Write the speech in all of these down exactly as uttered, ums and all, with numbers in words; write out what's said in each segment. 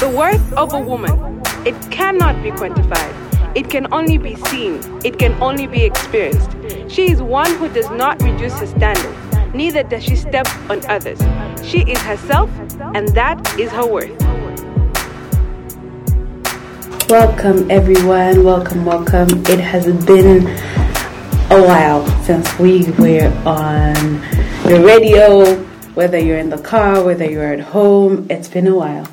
The worth of a woman, it cannot be quantified. It can only be seen. It can only be experienced. She is one who does not reduce her standards, neither does she step on others. She is herself, and that is her worth. Welcome, everyone. Welcome, welcome. It has been a while since we were on the radio, whether you're in the car, whether you're at home. It's been a while.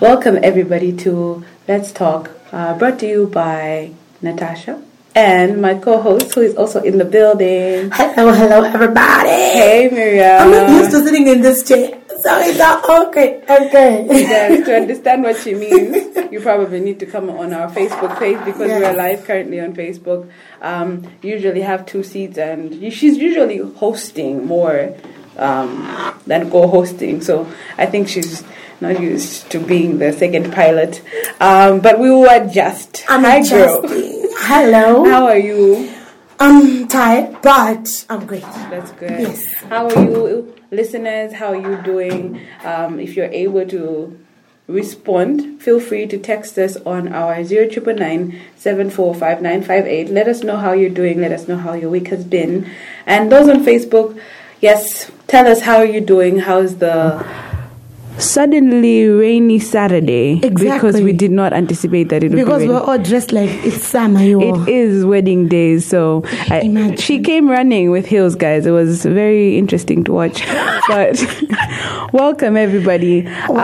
Welcome, everybody, to Let's Talk, uh, brought to you by Natasha and my co-host, who is also in the building. Hello, hello, everybody. Hey, Miriam. I'm not used to sitting in this chair, so it's not okay. Okay. Yes, to understand what she means, you probably need to come on our Facebook page because yes. We're live currently on Facebook. Um, usually have two seats, and she's usually hosting more um, than co-hosting. So I think she's not used to being the second pilot, um, but we will adjust. I'm Hi, adjusting. Girl. Hello. How are you? I'm tired, but I'm great. That's good. Yes. How are you, listeners? How are you doing? Um, if you're able to respond, feel free to text us on our zero triple nine seven four five nine five eight. Let us know how you're doing. Let us know how your week has been. And those on Facebook, yes, tell us how you're doing. How's the suddenly rainy Saturday? Exactly. Because we did not anticipate that it would because be because we're all dressed like it's summer. It is wedding day, so I, she came running with heels, guys. It was very interesting to watch. But welcome, everybody. Welcome,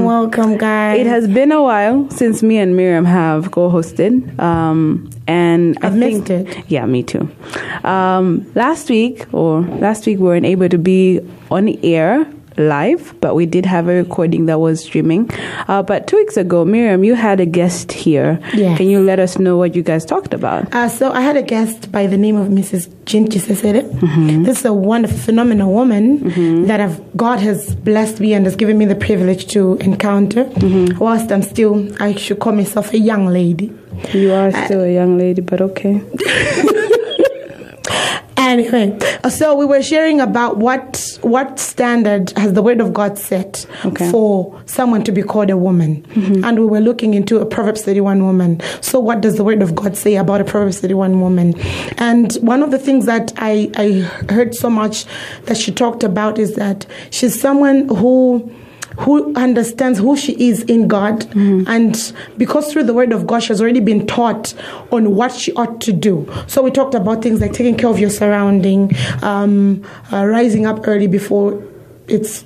um, welcome, guys. It has been a while since me and Miriam have co-hosted, um, and I've I think, missed it. Yeah, me too. Um, last week or last week we weren't able to be on air live, but we did have a recording that was streaming. Uh, but two weeks ago, Miriam, you had a guest here. Yes. Can you let us know what you guys talked about? Uh, so I had a guest by the name of Missus Jin Chisese. Mm-hmm. This is a wonderful, phenomenal woman mm-hmm. that I've, God has blessed me and has given me the privilege to encounter. Mm-hmm. Whilst I'm still, I should call myself a young lady. You are still uh, a young lady, but okay. Anyway, so we were sharing about what what standard has the Word of God set okay. for someone to be called a woman. Mm-hmm. And we were looking into a Proverbs thirty-one woman. So what does the Word of God say about a Proverbs thirty-one woman? And one of the things that I, I heard so much that she talked about is that she's someone who... who understands who she is in God. Mm-hmm. And because through the Word of God, she has already been taught on what she ought to do. So we talked about things like taking care of your surrounding, um, uh, rising up early before it's...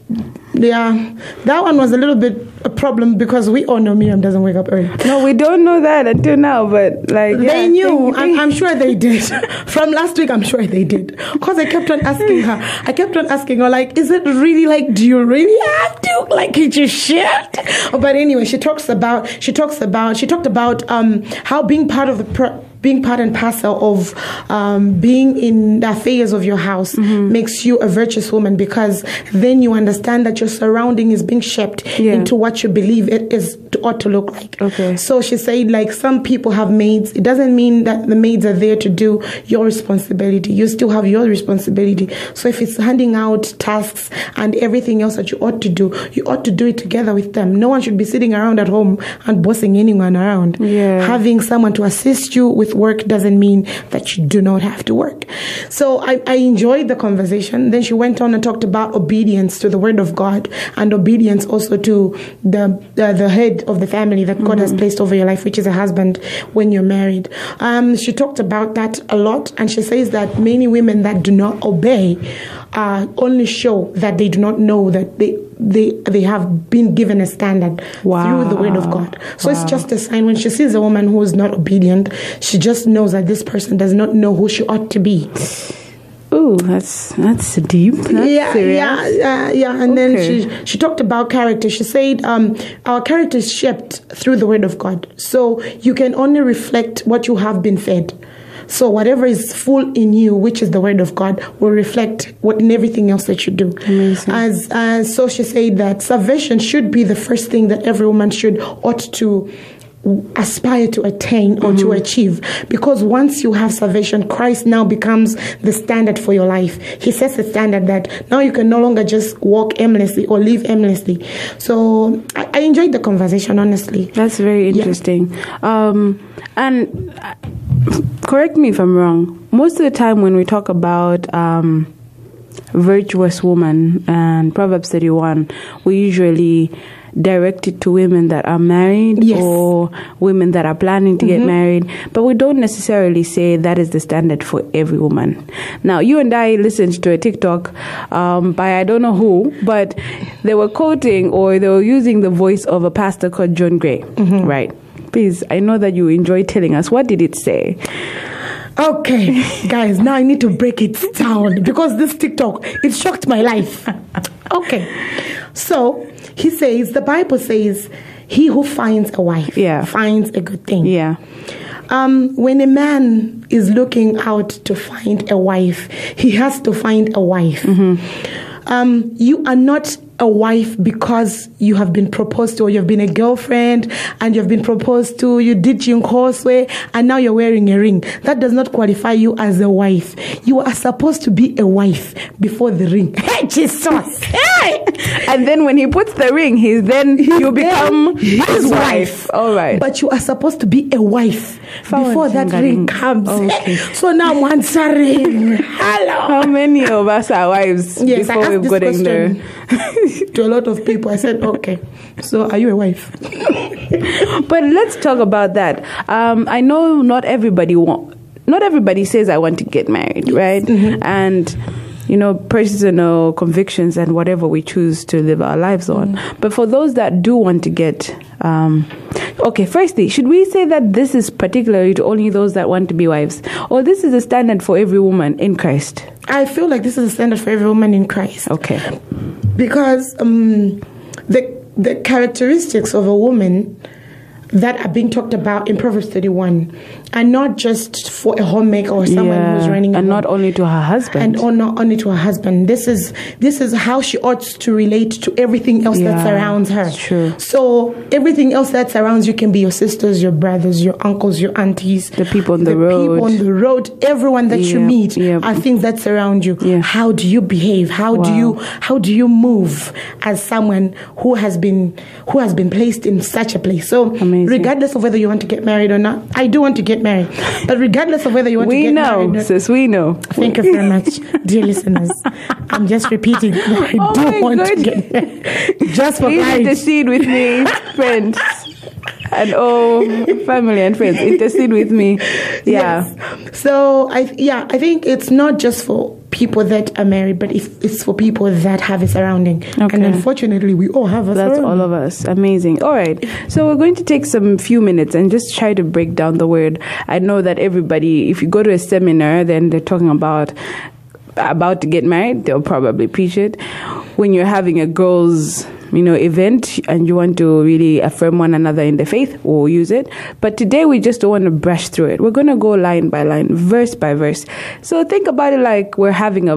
Yeah, that one was a little bit a problem because we all know Miriam doesn't wake up early. No, we don't know that until now, but like... Yeah, they knew. They, I'm, I'm sure they did. From last week, I'm sure they did. Because I kept on asking her. I kept on asking her, like, is it really like, do you really have to? Like, did you shift? But anyway, she talks about, she talks about, she talked about um, how being part of the... Pro- being part and parcel of um, being in the affairs of your house mm-hmm. makes you a virtuous woman because then you understand that your surrounding is being shaped yeah. into what you believe it is to, ought to look like. Okay. So she said, like, some people have maids. It doesn't mean that the maids are there to do your responsibility. You still have your responsibility. So if it's handing out tasks and everything else that you ought to do, you ought to do it together with them. No one should be sitting around at home and bossing anyone around. Yeah. Having someone to assist you with work doesn't mean that you do not have to work. So I, I enjoyed the conversation. Then she went on and talked about obedience to the Word of God and obedience also to the uh, the head of the family that God mm-hmm. has placed over your life, which is a husband when you're married. Um, she talked about that a lot, and she says that many women that do not obey uh, only show that they do not know that they They they have been given a standard wow. through the Word of God. So wow. it's just a sign. When she sees a woman who is not obedient, she just knows that this person does not know who she ought to be. Ooh, that's that's deep. That's yeah, serious. yeah, uh, yeah. And okay. then she she talked about character. She said um, our character is shaped through the Word of God. So you can only reflect what you have been fed. So whatever is full in you, which is the Word of God, will reflect what in everything else that you do. Amazing. As uh, so she said that salvation should be the first thing that every woman should ought to aspire to attain or mm-hmm. to achieve, because once you have salvation, Christ now becomes the standard for your life. He sets the standard that now you can no longer just walk aimlessly or live aimlessly. So I, I enjoyed the conversation, honestly. That's very interesting. Yeah. Um, and uh, correct me if I'm wrong. Most of the time when we talk about um, virtuous woman and Proverbs thirty-one, we usually directed to women that are married, yes, or women that are planning to mm-hmm. get married, but we don't necessarily say that is the standard for every woman. Now, you and I listened to a TikTok um, by I don't know who, but they were quoting or they were using the voice of a pastor called John Gray, mm-hmm. right? Please, I know that you enjoy telling us. What did it say? Okay, guys, now I need to break it down because this TikTok, it shocked my life. Okay, so he says, the Bible says, he who finds a wife yeah. finds a good thing. Yeah. Um, when a man is looking out to find a wife, he has to find a wife. Mm-hmm. Um, you are not a wife because you have been proposed to, or you've been a girlfriend and you've been proposed to, you did your horseway and now you're wearing a ring. That does not qualify you as a wife. You are supposed to be a wife before the ring. Hey, Jesus! Hey! And then when he puts the ring, he's then he's you become his, his wife. wife. All right. But you are supposed to be a wife Found before that ring comes. Oh, okay. So now once a ring. Hello. How many of us are wives yes, before we've gotten there? To a lot of people, I said, okay, so are you a wife? But let's talk about that. Um, I know not everybody want, not everybody says I want to get married, right? Mm-hmm. And you know, personal convictions and whatever we choose to live our lives on. Mm-hmm. But for those that do want to get, um, okay, firstly, should we say that this is particularly to only those that want to be wives? Or this is a standard for every woman in Christ? I feel like this is a standard for every woman in Christ. Okay. Because um, the the characteristics of a woman that are being talked about in Proverbs thirty-one are not just for a homemaker or someone yeah, who's running, and not only to her husband, and not only to her husband. This is this is how she ought to relate to everything else yeah, that surrounds her. True. So everything else that surrounds you can be your sisters, your brothers, your uncles, your aunties, the people on the, the road, people on the road, everyone that yeah, you meet yeah. are things that surround you. Yeah. How do you behave? How wow. do you how do you move as someone who has been who has been placed in such a place? So. Amazing. Regardless of whether you want to get married or not, I do want to get married. But regardless of whether you want we to get know, married, we know, sis. We know. Thank you very much, dear listeners. I'm just repeating. I oh do want God. to get married. Just for guys, intercede with me, friends, and all family and friends. Intercede with me. Yeah. Yes. So I yeah I think it's not just for people that are married, but if it's for people that have a surrounding. Okay. And unfortunately, we all have a That's surrounding. All of us. Amazing. All right. So we're going to take some few minutes and just try to break down the word. I know that everybody, if you go to a seminar, then they're talking about about to get married. They'll probably preach it. When you're having a girls' you know, event and you want to really affirm one another in the faith, we'll use it. But today we just don't want to brush through it. We're going to go line by line, verse by verse. So think about it like we're having a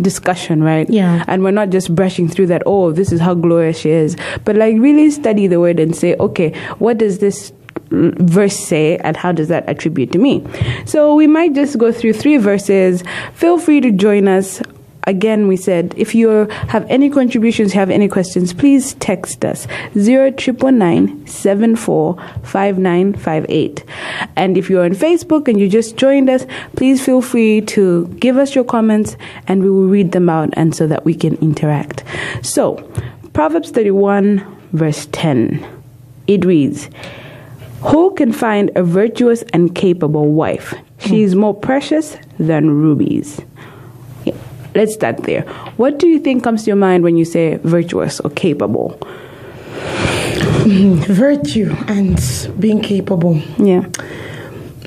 discussion, right? Yeah. And we're not just brushing through that, oh, this is how glorious she is. But like really study the word and say, okay, what does this verse say and how does that attribute to me? So we might just go through three verses. Feel free to join us. Again, we said, if you have any contributions, you have any questions, please text us zero triple nine seven four five nine five eight. And if you're on Facebook and you just joined us, please feel free to give us your comments and we will read them out and so that we can interact. So, Proverbs thirty-one, verse ten, it reads, "Who can find a virtuous and capable wife? She is more precious than rubies." Let's start there. What do you think comes to your mind when you say virtuous or capable? Mm-hmm. Virtue and being capable. Yeah.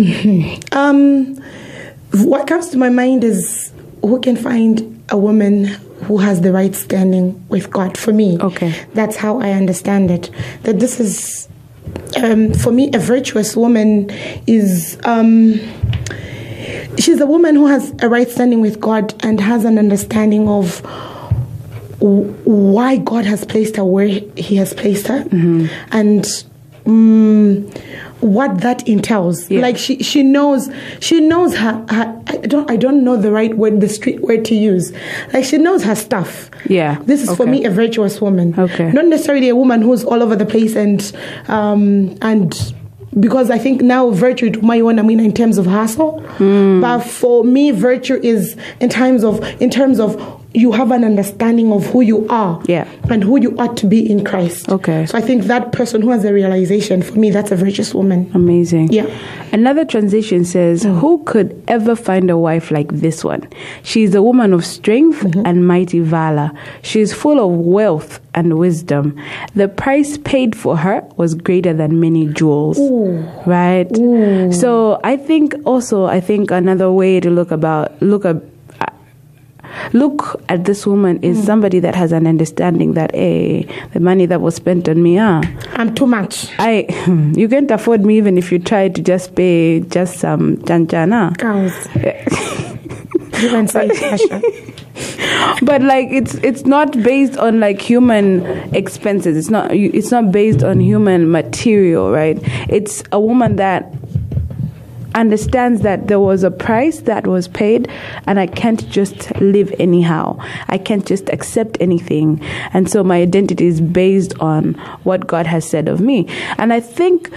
Mm-hmm. Um, what comes to my mind is who can find a woman who has the right standing with God. For me, okay, that's how I understand it. That this is, um, for me, a virtuous woman is... Um, she's a woman who has a right standing with God and has an understanding of why God has placed her where he has placed her. Mm-hmm. And um, what that entails. Yeah. Like she, she knows she knows her, her I don't I don't know the right word, the street word to use. Like she knows her stuff. Yeah. This is okay. for me a virtuous woman. Okay. Not necessarily a woman who's all over the place and um and because I think now virtue to my own, I mean in terms of hustle. Mm. But for me virtue is in terms of in terms of you have an understanding of who you are yeah. and who you ought to be in Christ. Okay. So I think that person who has a realization, for me, that's a virtuous woman. Amazing. Yeah. Another transition says, mm. who could ever find a wife like this one? She is a woman of strength mm-hmm. and mighty valor. She is full of wealth and wisdom. The price paid for her was greater than many jewels. Ooh. Right? Ooh. So I think also, I think another way to look about, look at, Look at this woman is mm. somebody that has an understanding that, hey, the money that was spent on me, ah, I'm too much. I, you can't afford me even if you try to just pay just some janjana. You can say it, but like it's it's not based on like human expenses. It's not it's not based on human material, right? It's a woman that understands that there was a price that was paid and I can't just live anyhow. I can't just accept anything. And so my identity is based on what God has said of me. And I think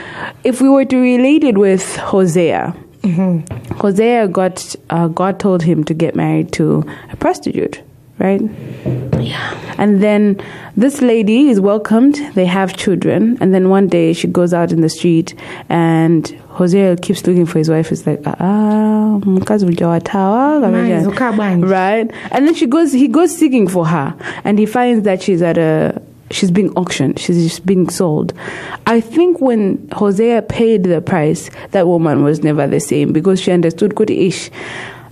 if we were to relate it with Hosea, mm-hmm. Hosea got, uh, God told him to get married to a prostitute. Right? Yeah. And then this lady is welcomed. They have children. And then one day she goes out in the street and Hosea keeps looking for his wife. He's like, ah, right? And then she goes, he goes seeking for her and he finds that she's at a, she's being auctioned. She's just being sold. I think when Hosea paid the price, that woman was never the same because she understood good ish.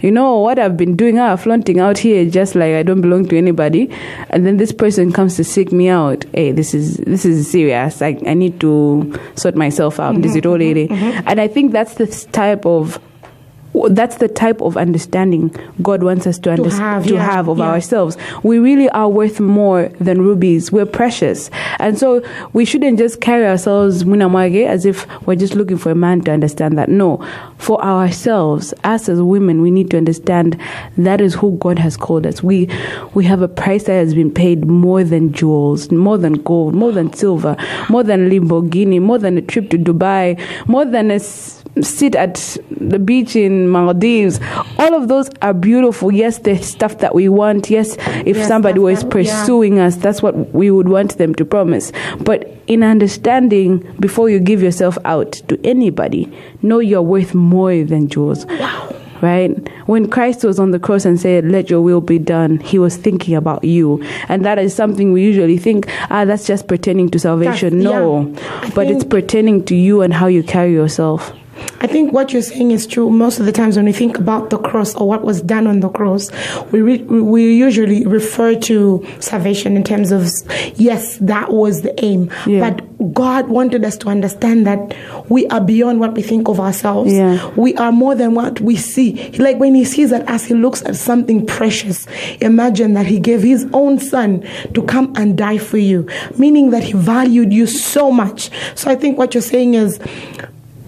You know, what I've been doing, I'm flaunting out here just like I don't belong to anybody. And then this person comes to seek me out. Hey, this is this is serious. I, I need to sort myself out. Mm-hmm, this is all mm-hmm, mm-hmm. And I think that's the type of that's the type of understanding God wants us to, under- to have, to yeah, have of yeah. ourselves. We really are worth more than rubies. We're precious. And so we shouldn't just carry ourselves as if we're just looking for a man to understand that. No, for ourselves, us as women, we need to understand that is who God has called us. We we have a price that has been paid more than jewels, more than gold, more than silver, more than Lamborghini, more than a trip to Dubai, more than a sit at the beach in Maldives. All of those are beautiful. Yes, the stuff that we want. Yes, if yes, somebody was pursuing yeah. us, that's what we would want them to promise. But in understanding, before you give yourself out to anybody, know you're worth more than jewels. Wow. Right? When Christ was on the cross and said, let your will be done, he was thinking about you. And that is something we usually think, ah, that's just pertaining to salvation. That's, no, yeah. but it's pertaining to you and how you carry yourself. I think what you're saying is true. Most of the times when we think about the cross or what was done on the cross, we re- we usually refer to salvation in terms of, yes, that was the aim. Yeah. But God wanted us to understand that we are beyond what we think of ourselves. Yeah. We are more than what we see. Like when he sees at us, he looks at something precious. Imagine that he gave his own son to come and die for you, meaning that he valued you so much. So I think what you're saying is,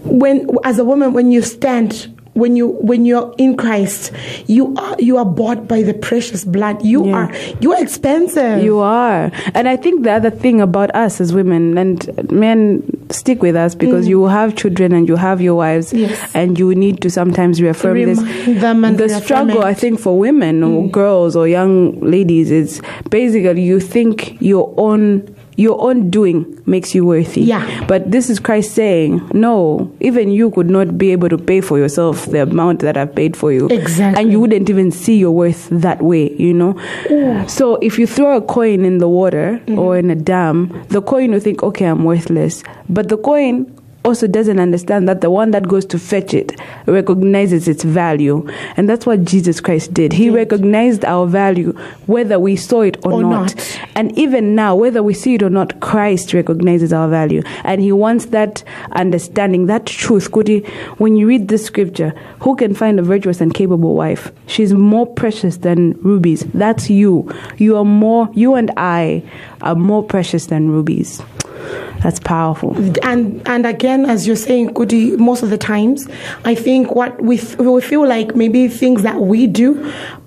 when, as a woman, when you stand, when you when you're in Christ, you are you are bought by the precious blood. You yeah. are you are expensive. You are, and I think the other thing about us as women, and men stick with us because mm. you have children and you have your wives, yes. and you need to sometimes reaffirm Remind this. Them and the reaffirm struggle, it. I think, for women mm. or girls or young ladies is basically you think your own. Your own doing makes you worthy. Yeah. But this is Christ saying, no, even you could not be able to pay for yourself the amount that I've paid for you. Exactly. And you wouldn't even see your worth that way, you know? Yeah. So if you throw a coin in the water mm-hmm. or in a dam, the coin will think, okay, I'm worthless. But the coin also doesn't understand that the one that goes to fetch it recognizes its value. And that's what Jesus Christ did. He recognized our value, whether we saw it or, or not. not. And even now, whether we see it or not, Christ recognizes our value. And he wants that understanding, that truth. Could he, when you read this scripture, who can find a virtuous and capable wife? She's more precious than rubies. That's you. You are more, you and I are more precious than rubies. That's powerful. And and again, as you're saying, Kudi, most of the times, I think what we, f- we feel like maybe things that we do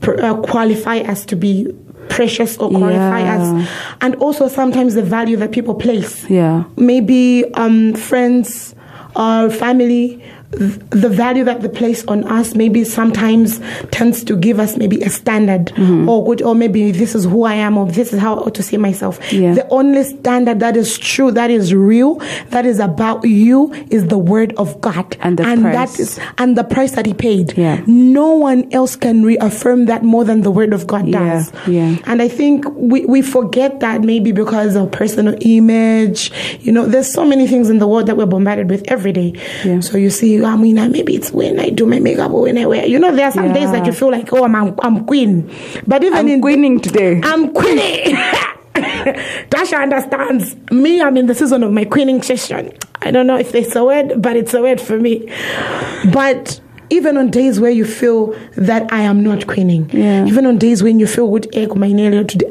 pr- uh, qualify us to be precious or qualify yeah. us. And also sometimes the value that people place. Yeah. Maybe um, friends or family, the value that they place on us maybe sometimes tends to give us maybe a standard mm-hmm. or good, or maybe this is who I am, or this is how I ought to see myself. Yeah. The only standard that is true, that is real, that is about you is the word of God. And the and price. That is, and the price that he paid. Yeah. No one else can reaffirm that more than the word of God does. Yeah. Yeah. And I think we, we forget that maybe because of personal image. You know, there's so many things in the world that we're bombarded with every day. Yeah. So you see, I mean, maybe it's when I do my makeup or when I wear. You know, there are some yeah. days that you feel like, oh, I'm, I'm, I'm queen. But even I'm in queening today. I'm queening. Dasha understands me. I'm in the season of my queening session. I don't know if it's a word, but it's a word for me. But even on days where you feel that I am not queening, yeah. even on days when you feel good,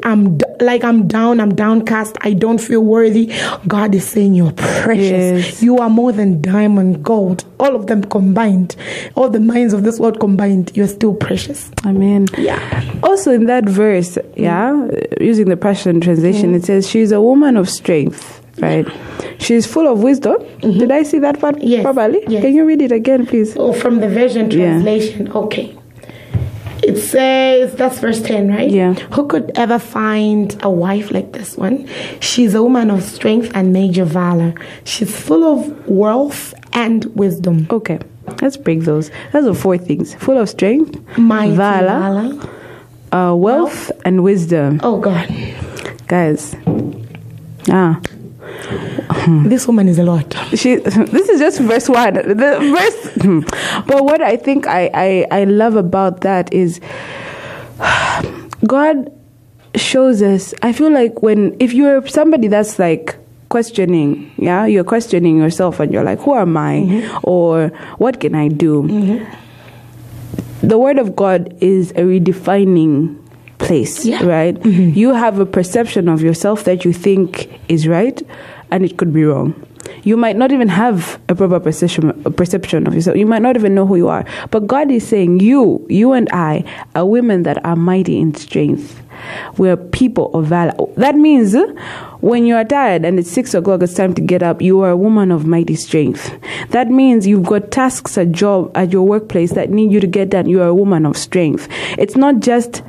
I'm like I'm down, I'm downcast, I don't feel worthy, God is saying you're precious. Yes. You are more than diamond, gold, all of them combined, all the mines of this world combined, you're still precious. Amen. Yeah. Also in that verse, yeah, mm. using the Passion Translation, mm. it says she's a woman of strength. Right. She's full of wisdom. Mm-hmm. Did I see that part yes. properly? Yes. Can you read it again, please? Oh, from the Version Translation. Yeah. Okay. It says, that's verse ten, right? Yeah. Who could ever find a wife like this one? She's a woman of strength and major valor. She's full of wealth and wisdom. Okay. Let's break those. Those are four things. Full of strength, mighty valor, valor. Uh, wealth, wealth, and wisdom. Oh, God. Guys. Ah. This woman is a lot. She. This is just verse one. The verse. But what I think I, I, I love about that is, God shows us. I feel like when if you're somebody that's like questioning, yeah, you're questioning yourself and you're like, who am I, mm-hmm. or what can I do? Mm-hmm. The Word of God is a redefining place, yeah. right? Mm-hmm. You have a perception of yourself that you think is right, and it could be wrong. You might not even have a proper perception, a perception of yourself. You might not even know who you are. But God is saying, you, you and I, are women that are mighty in strength. We're people of valor. That means when you are tired and it's six o'clock, it's time to get up, you are a woman of mighty strength. That means you've got tasks at job, at your workplace that need you to get done. You are a woman of strength. It's not just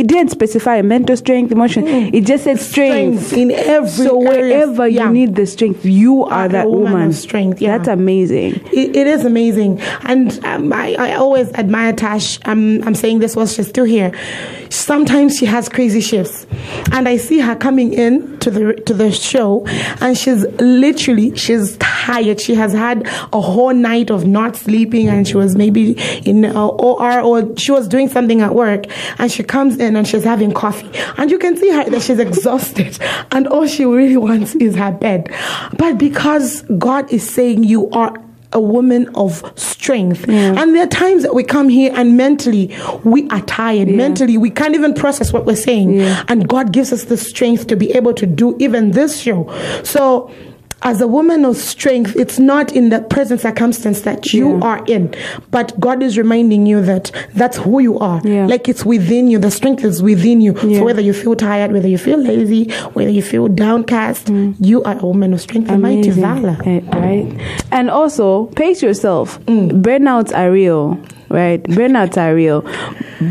It didn't specify mental strength, emotion. Mm. It just said strength. strength in every. So wherever yeah. you need the strength, you are, are that woman. woman. Of strength. Yeah. That's amazing. It, it is amazing, and um, I, I always admire Tash. I'm I'm saying this while she's still here. Sometimes she has crazy shifts, and I see her coming in to the to the show, and she's literally she's tired. She has had a whole night of not sleeping, and she was maybe in uh, O R or she was doing something at work, and. She comes in and she's having coffee. And you can see her that she's exhausted. And all she really wants is her bed. But because God is saying you are a woman of strength. Yeah. And there are times that we come here and mentally we are tired. Yeah. Mentally we can't even process what we're saying. Yeah. And God gives us the strength to be able to do even this show. So as a woman of strength, it's not in the present circumstance that you yeah. are in, but God is reminding you that that's who you are. Yeah. Like it's within you. The strength is within you. Yeah. So whether you feel tired, whether you feel lazy, whether you feel downcast, mm. you are a woman of strength and mighty valor. Right. And also, pace yourself. Mm. Burnouts are real. Right, burnouts are real,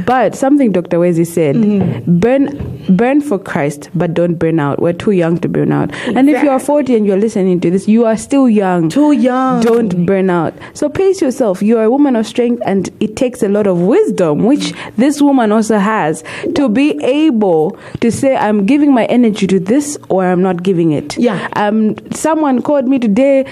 but something Doctor Wesley said: mm-hmm. burn, burn for Christ, but don't burn out. We're too young to burn out. Exactly. And if you are forty and you're listening to this, you are still young. Too young. Don't burn out. So pace yourself. You are a woman of strength, and it takes a lot of wisdom, which this woman also has, to be able to say, "I'm giving my energy to this, or I'm not giving it." Yeah. Um. Someone called me today.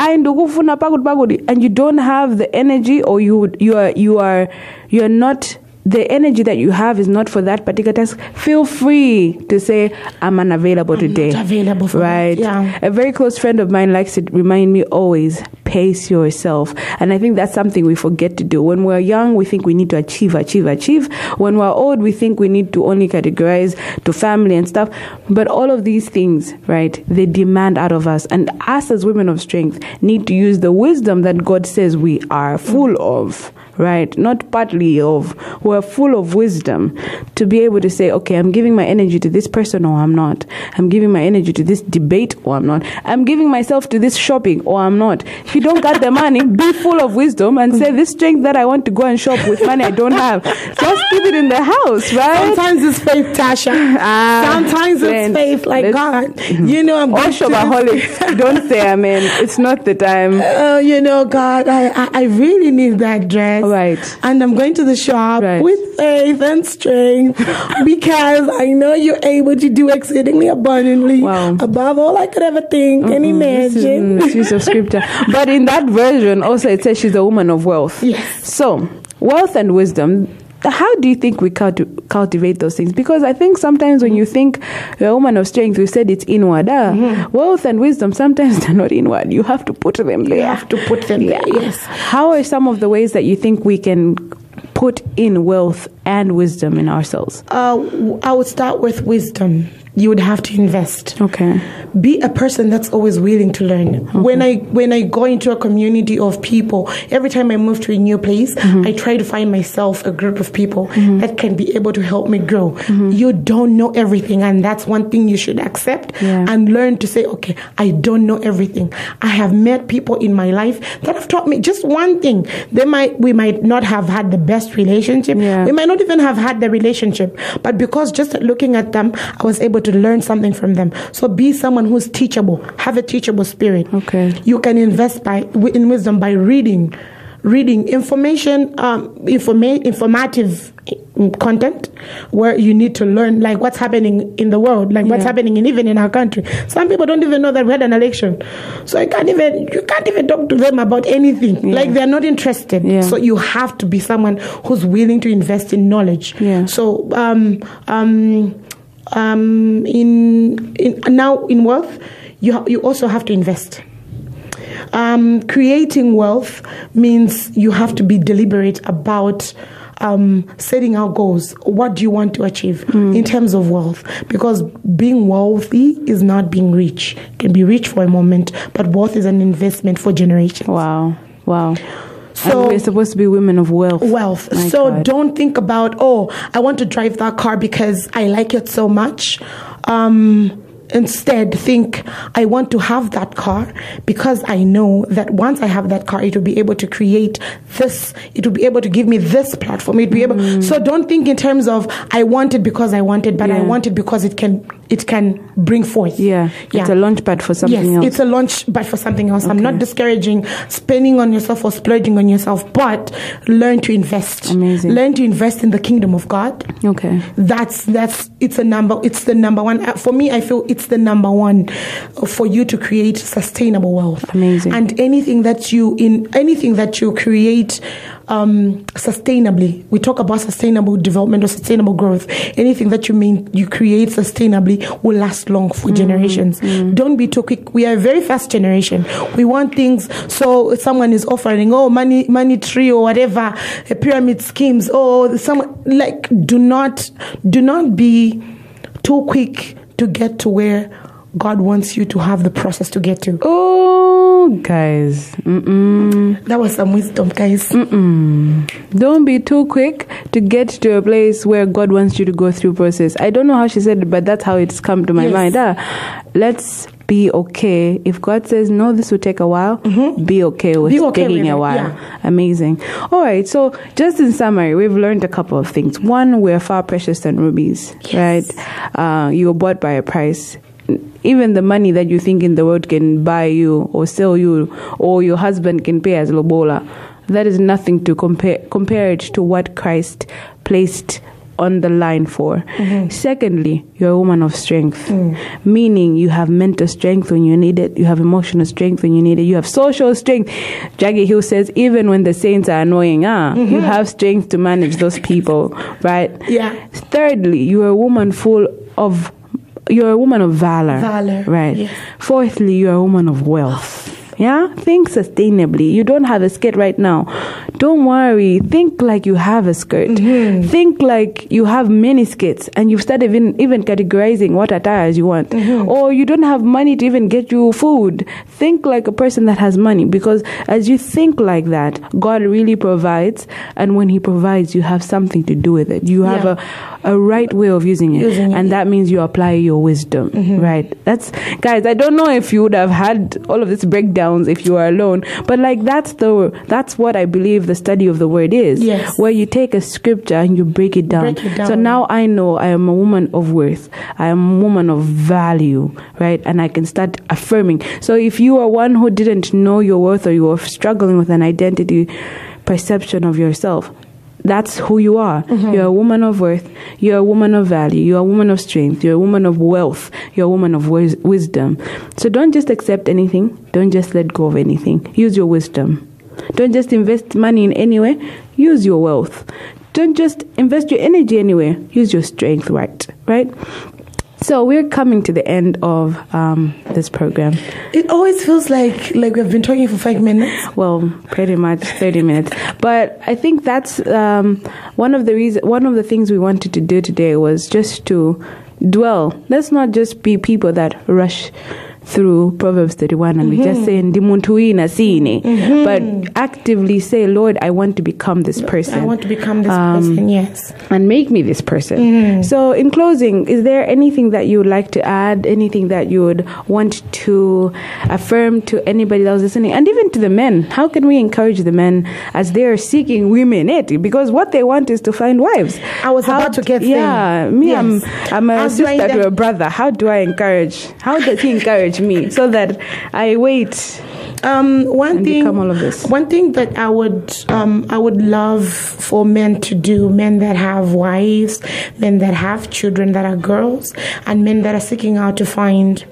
And you don't have the energy, or you you are you are you are not the energy that you have is not for that particular task, feel free to say, I'm unavailable I'm today. Not available for right? Yeah. A very close friend of mine likes to remind me always, pace yourself. And I think that's something we forget to do. When we're young, we think we need to achieve, achieve, achieve. When we're old, we think we need to only categorize to family and stuff. But all of these things, right, they demand out of us. And us as women of strength need to use the wisdom that God says we are full of, right? Not partly of. We're full of wisdom to be able to say, okay, I'm giving my energy to this person or I'm not. I'm giving my energy to this debate or I'm not. I'm giving myself to this shopping or I'm not. If you don't got the money, be full of wisdom and say, this strength that I want to go and shop with money I don't have, just keep it in the house, right? Sometimes it's faith, Tasha. Ah, Sometimes friend, it's faith, like God. You know, I'm going shopaholic. Don't say amen. It's not the time. Oh, you know, God, I, I, I really need that dress. Right. And I'm going to the shop right. with faith and strength because I know you're able to do exceedingly abundantly wow. above all I could ever think mm-hmm. and imagine. This is, this is a scripture. But in that version, also it says she's a woman of wealth. Yes. So, wealth and wisdom. How do you think we culti- cultivate those things? Because I think sometimes when you think you're a woman of strength, we said it's inward. Ah, mm-hmm. Wealth and wisdom, sometimes they're not inward. You have to put them there. You have to put them there, yes. How are some of the ways that you think we can put in wealth and wisdom in ourselves? Uh, I would start with wisdom. You would have to invest. Okay. Be a person that's always willing to learn. Okay. When I when I go into a community of people, every time I move to a new place, mm-hmm. I try to find myself a group of people mm-hmm. that can be able to help me grow. Mm-hmm. You don't know everything, and that's one thing you should accept yeah. and learn to say, okay, I don't know everything. I have met people in my life that have taught me just one thing. They might we might not have had the best relationship. Yeah. We might not even have had the relationship, but because just looking at them, I was able to to learn something from them. So be someone who's teachable. Have a teachable spirit. Okay. You can invest by in wisdom by reading, reading information, um, informa- informative content where you need to learn, like what's happening in the world, like yeah. what's happening in, even in our country. Some people don't even know that we had an election, so I can't even you can't even talk to them about anything. Yeah. Like they're not interested. Yeah. So you have to be someone who's willing to invest in knowledge. Yeah. So um um. Um, in, in now in wealth, you ha- you also have to invest. Um, creating wealth means you have to be deliberate about um, setting out goals. What do you want to achieve mm. in terms of wealth? Because being wealthy is not being rich. You can be rich for a moment, but wealth is an investment for generations. Wow! Wow! So and we're supposed to be women of wealth. Wealth. My so God. Don't think about, oh, I want to drive that car because I like it so much. Um, instead, think, I want to have that car because I know that once I have that car, it will be able to create this. It will be able to give me this platform. It will be mm. able. So don't think in terms of I want it because I want it, but yeah. I want it because it can. It can bring forth. Yeah. yeah. It's a launch pad for something yes, else. Yes, it's a launch pad for something else. Okay. I'm not discouraging spending on yourself or splurging on yourself, but learn to invest. Amazing. Learn to invest in the kingdom of God. Okay. That's, that's, it's a number, it's the number one. For me, I feel it's the number one for you to create sustainable wealth. Amazing. And anything that you, in anything that you create, Um, sustainably, we talk about sustainable development or sustainable growth. Anything that you mean you create sustainably will last long for mm-hmm. generations. Mm-hmm. Don't be too quick. We are a very fast generation. We want things. So if someone is offering, oh, money, money tree or whatever, a pyramid schemes. Oh, some like do not, do not be too quick to get to where God wants you to have the process to get to. Oh, guys. Mm-mm. That was some wisdom, guys. Mm-mm. Don't be too quick to get to a place where God wants you to go through process. I don't know how she said it, but that's how it's come to my yes. mind. Ah, let's be okay. If God says, no, this will take a while, mm-hmm. be okay with be okay taking with a while. Yeah. Amazing. All right. So just in summary, we've learned a couple of things. One, we're far precious than rubies, yes. right? Uh, you were bought by a price. Even the money that you think in the world can buy you or sell you or your husband can pay as lobola, that is nothing to compare compare it to what Christ placed on the line for. Mm-hmm. Secondly, you're a woman of strength, mm. meaning you have mental strength when you need it. You have emotional strength when you need it. You have social strength. Jackie Hill says, even when the saints are annoying, ah, mm-hmm. you have strength to manage those people, right? Yeah. Thirdly, you're a woman full of, you're a woman of valor. Valor. Right. Yes. Fourthly, you're a woman of wealth. Yeah, think sustainably. You don't have a skirt right now, don't worry. Think like you have a skirt. Mm-hmm. Think like you have many skirts, and you've started even, even categorizing what attires you want. Mm-hmm. Or you don't have money to even get you food. Think like a person that has money, because as you think like that, God really provides, and when He provides, you have something to do with it. You have yeah. a, a right way of using it, using and it. That means you apply your wisdom, mm-hmm. right? That's, guys, I don't know if you would have had all of this breakdown if you are alone, but like that's the that's what I believe the study of the word is, yes. where you take a scripture and you break it down. Break it down. So now I know I am a woman of worth, I am a woman of value, right? And I can start affirming. So if you are one who didn't know your worth, or you are struggling with an identity perception of yourself, that's who you are. Mm-hmm. You're a woman of worth. You're a woman of value. You're a woman of strength. You're a woman of wealth. You're a woman of wis- wisdom. So don't just accept anything. Don't just let go of anything. Use your wisdom. Don't just invest money in anywhere. Use your wealth. Don't just invest your energy anywhere. Use your strength, right? Right? So we're coming to the end of um, this program. It always feels like like we've been talking for five minutes. Well, pretty much thirty minutes. But I think that's um, one of the reason. One of the things we wanted to do today was just to dwell. Let's not just be people that rush through Proverbs thirty-one and mm-hmm. we just say ndimuntuina sini, mm-hmm. but actively say, Lord, I want to become this person. I want to become this um, person, yes. And make me this person. Mm-hmm. So in closing, is there anything that you would like to add, anything that you would want to affirm to anybody that was listening, and even to the men? How can we encourage the men as they are seeking women? It because what they want is to find wives. I was how about to get yeah, them. Yeah, me, yes. I'm, I'm a sister that- to a brother. How do I encourage? How does he encourage me so that I wait? Um, one thing, all of this. One thing that I would, um, I would love for men to do, men that have wives, men that have children that are girls, and men that are seeking out to find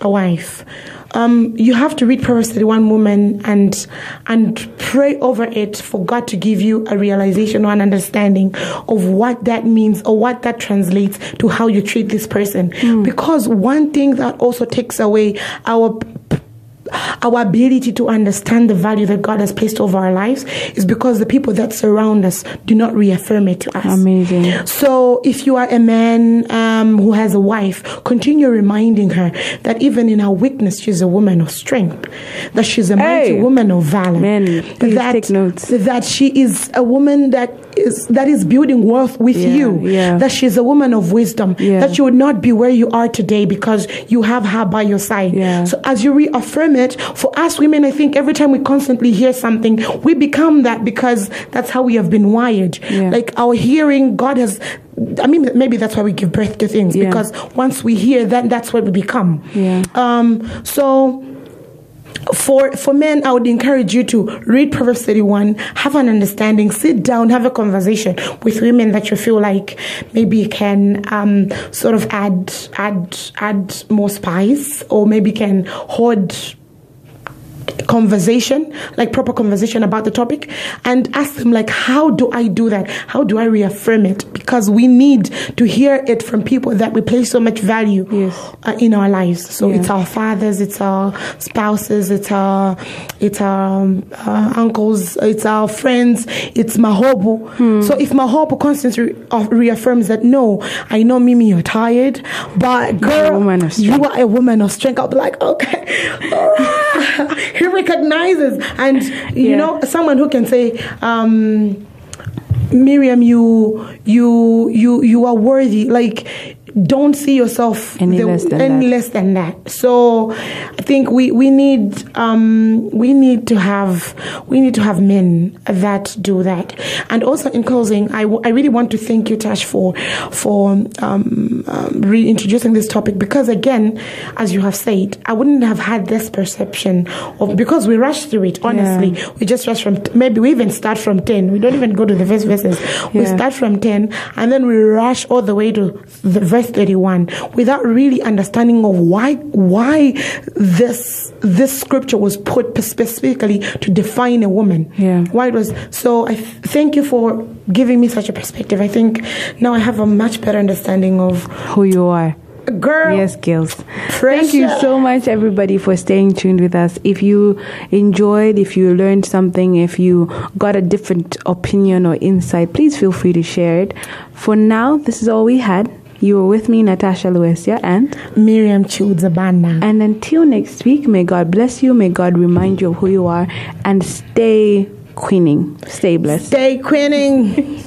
a wife. Um, you have to read Proverbs thirty-one, woman, and and pray over it for God to give you a realization or an understanding of what that means or what that translates to how you treat this person. Mm. Because one thing that also takes away our our ability to understand the value that God has placed over our lives is because the people that surround us do not reaffirm it to us. Amazing. So if you are a man um, who has a wife, continue reminding her that even in her weakness, she's a woman of strength, that she's a mighty hey. woman of valor, men, that, take notes. That she is a woman that is that is building wealth with yeah, you, yeah. that she's a woman of wisdom, yeah. that you would not be where you are today because you have her by your side. Yeah. So as you reaffirm it, for us women, I think every time we constantly hear something, we become that because that's how we have been wired. Yeah. Like our hearing, God has... I mean, maybe that's why we give birth to things yeah. because once we hear that, that's what we become. Yeah. Um, so... For for men, I would encourage you to read Proverbs thirty-one, have an understanding, sit down, have a conversation with women that you feel like maybe can um, sort of add add add more spice, or maybe can hoard conversation, like proper conversation about the topic, and ask them, like, how do I do that? How do I reaffirm it? Because we need to hear it from people that we place so much value yes. uh, in our lives. So yeah. it's our fathers, it's our spouses, it's our it's our, um, our uncles, it's our friends, it's Mahobu. Hmm. So if Mahobu constantly re- uh, reaffirms that, no, I know, Mimi, you're tired, but girl, you are a woman of strength, I'll be like, okay, all right. He recognizes, and you yeah. know, someone who can say, um, Miriam, you, you, you, you are worthy. Like don't see yourself any, the, less, than any less than that. So I think we we need um, we need to have we need to have men that do that. And also in closing, I, w- I really want to thank you, Tash, for for um, um, reintroducing this topic, because again, as you have said, I wouldn't have had this perception of, because we rush through it. Honestly, yeah. we just rush from t- maybe we even start from ten. We don't even go to the first verses. We yeah. start from ten and then we rush all the way to the verse thirty-one without really understanding of why why this this scripture was put specifically to define a woman. Yeah. Why it was so. I thank you for giving me such a perspective. I think now I have a much better understanding of who you are. Girl. Yes, girls. Precious. Thank you so much, everybody, for staying tuned with us. If you enjoyed, if you learned something, if you got a different opinion or insight, please feel free to share it. For now, this is all we had. You were with me, Natasha Luizia, and Miriam Chudzabana. And until next week, may God bless you. May God remind you of who you are. And stay queening. Stay blessed. Stay queening.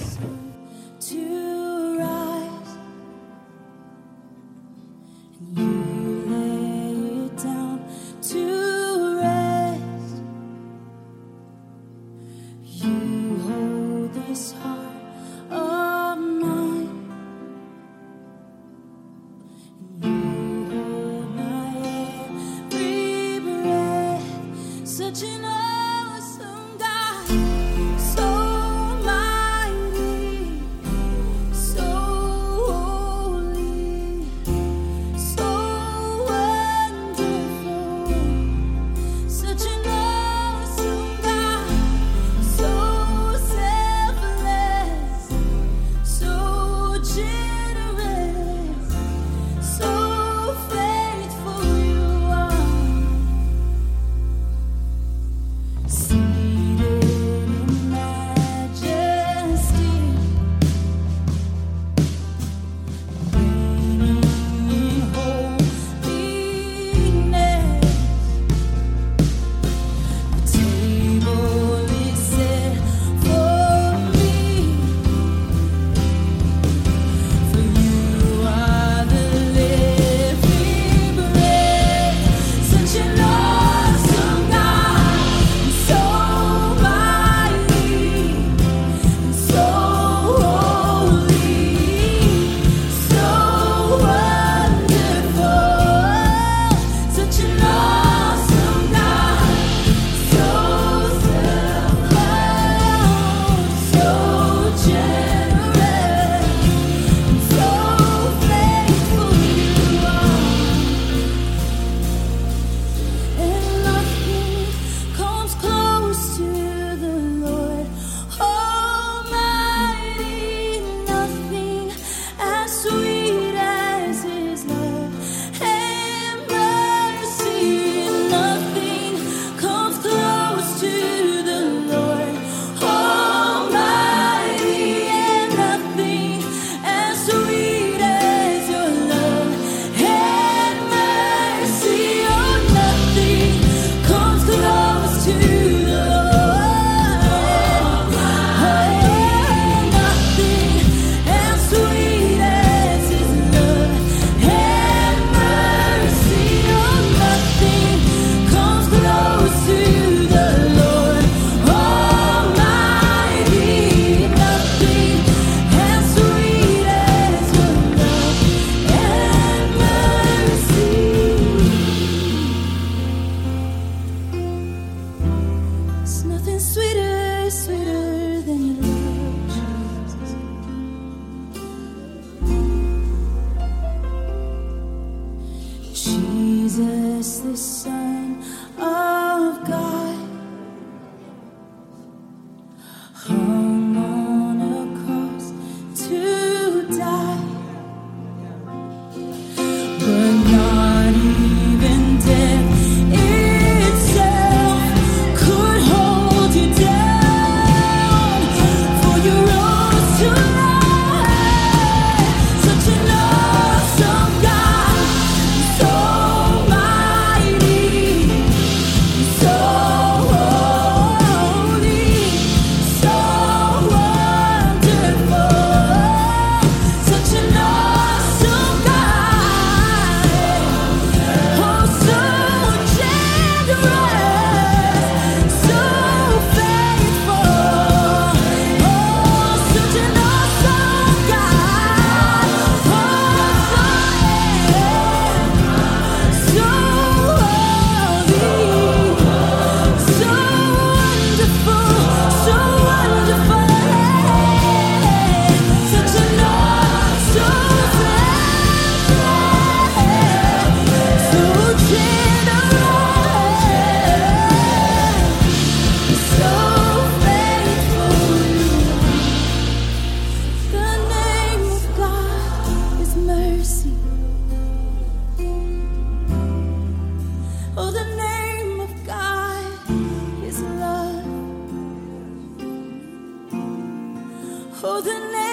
Oh, the name of God is love. Oh, the name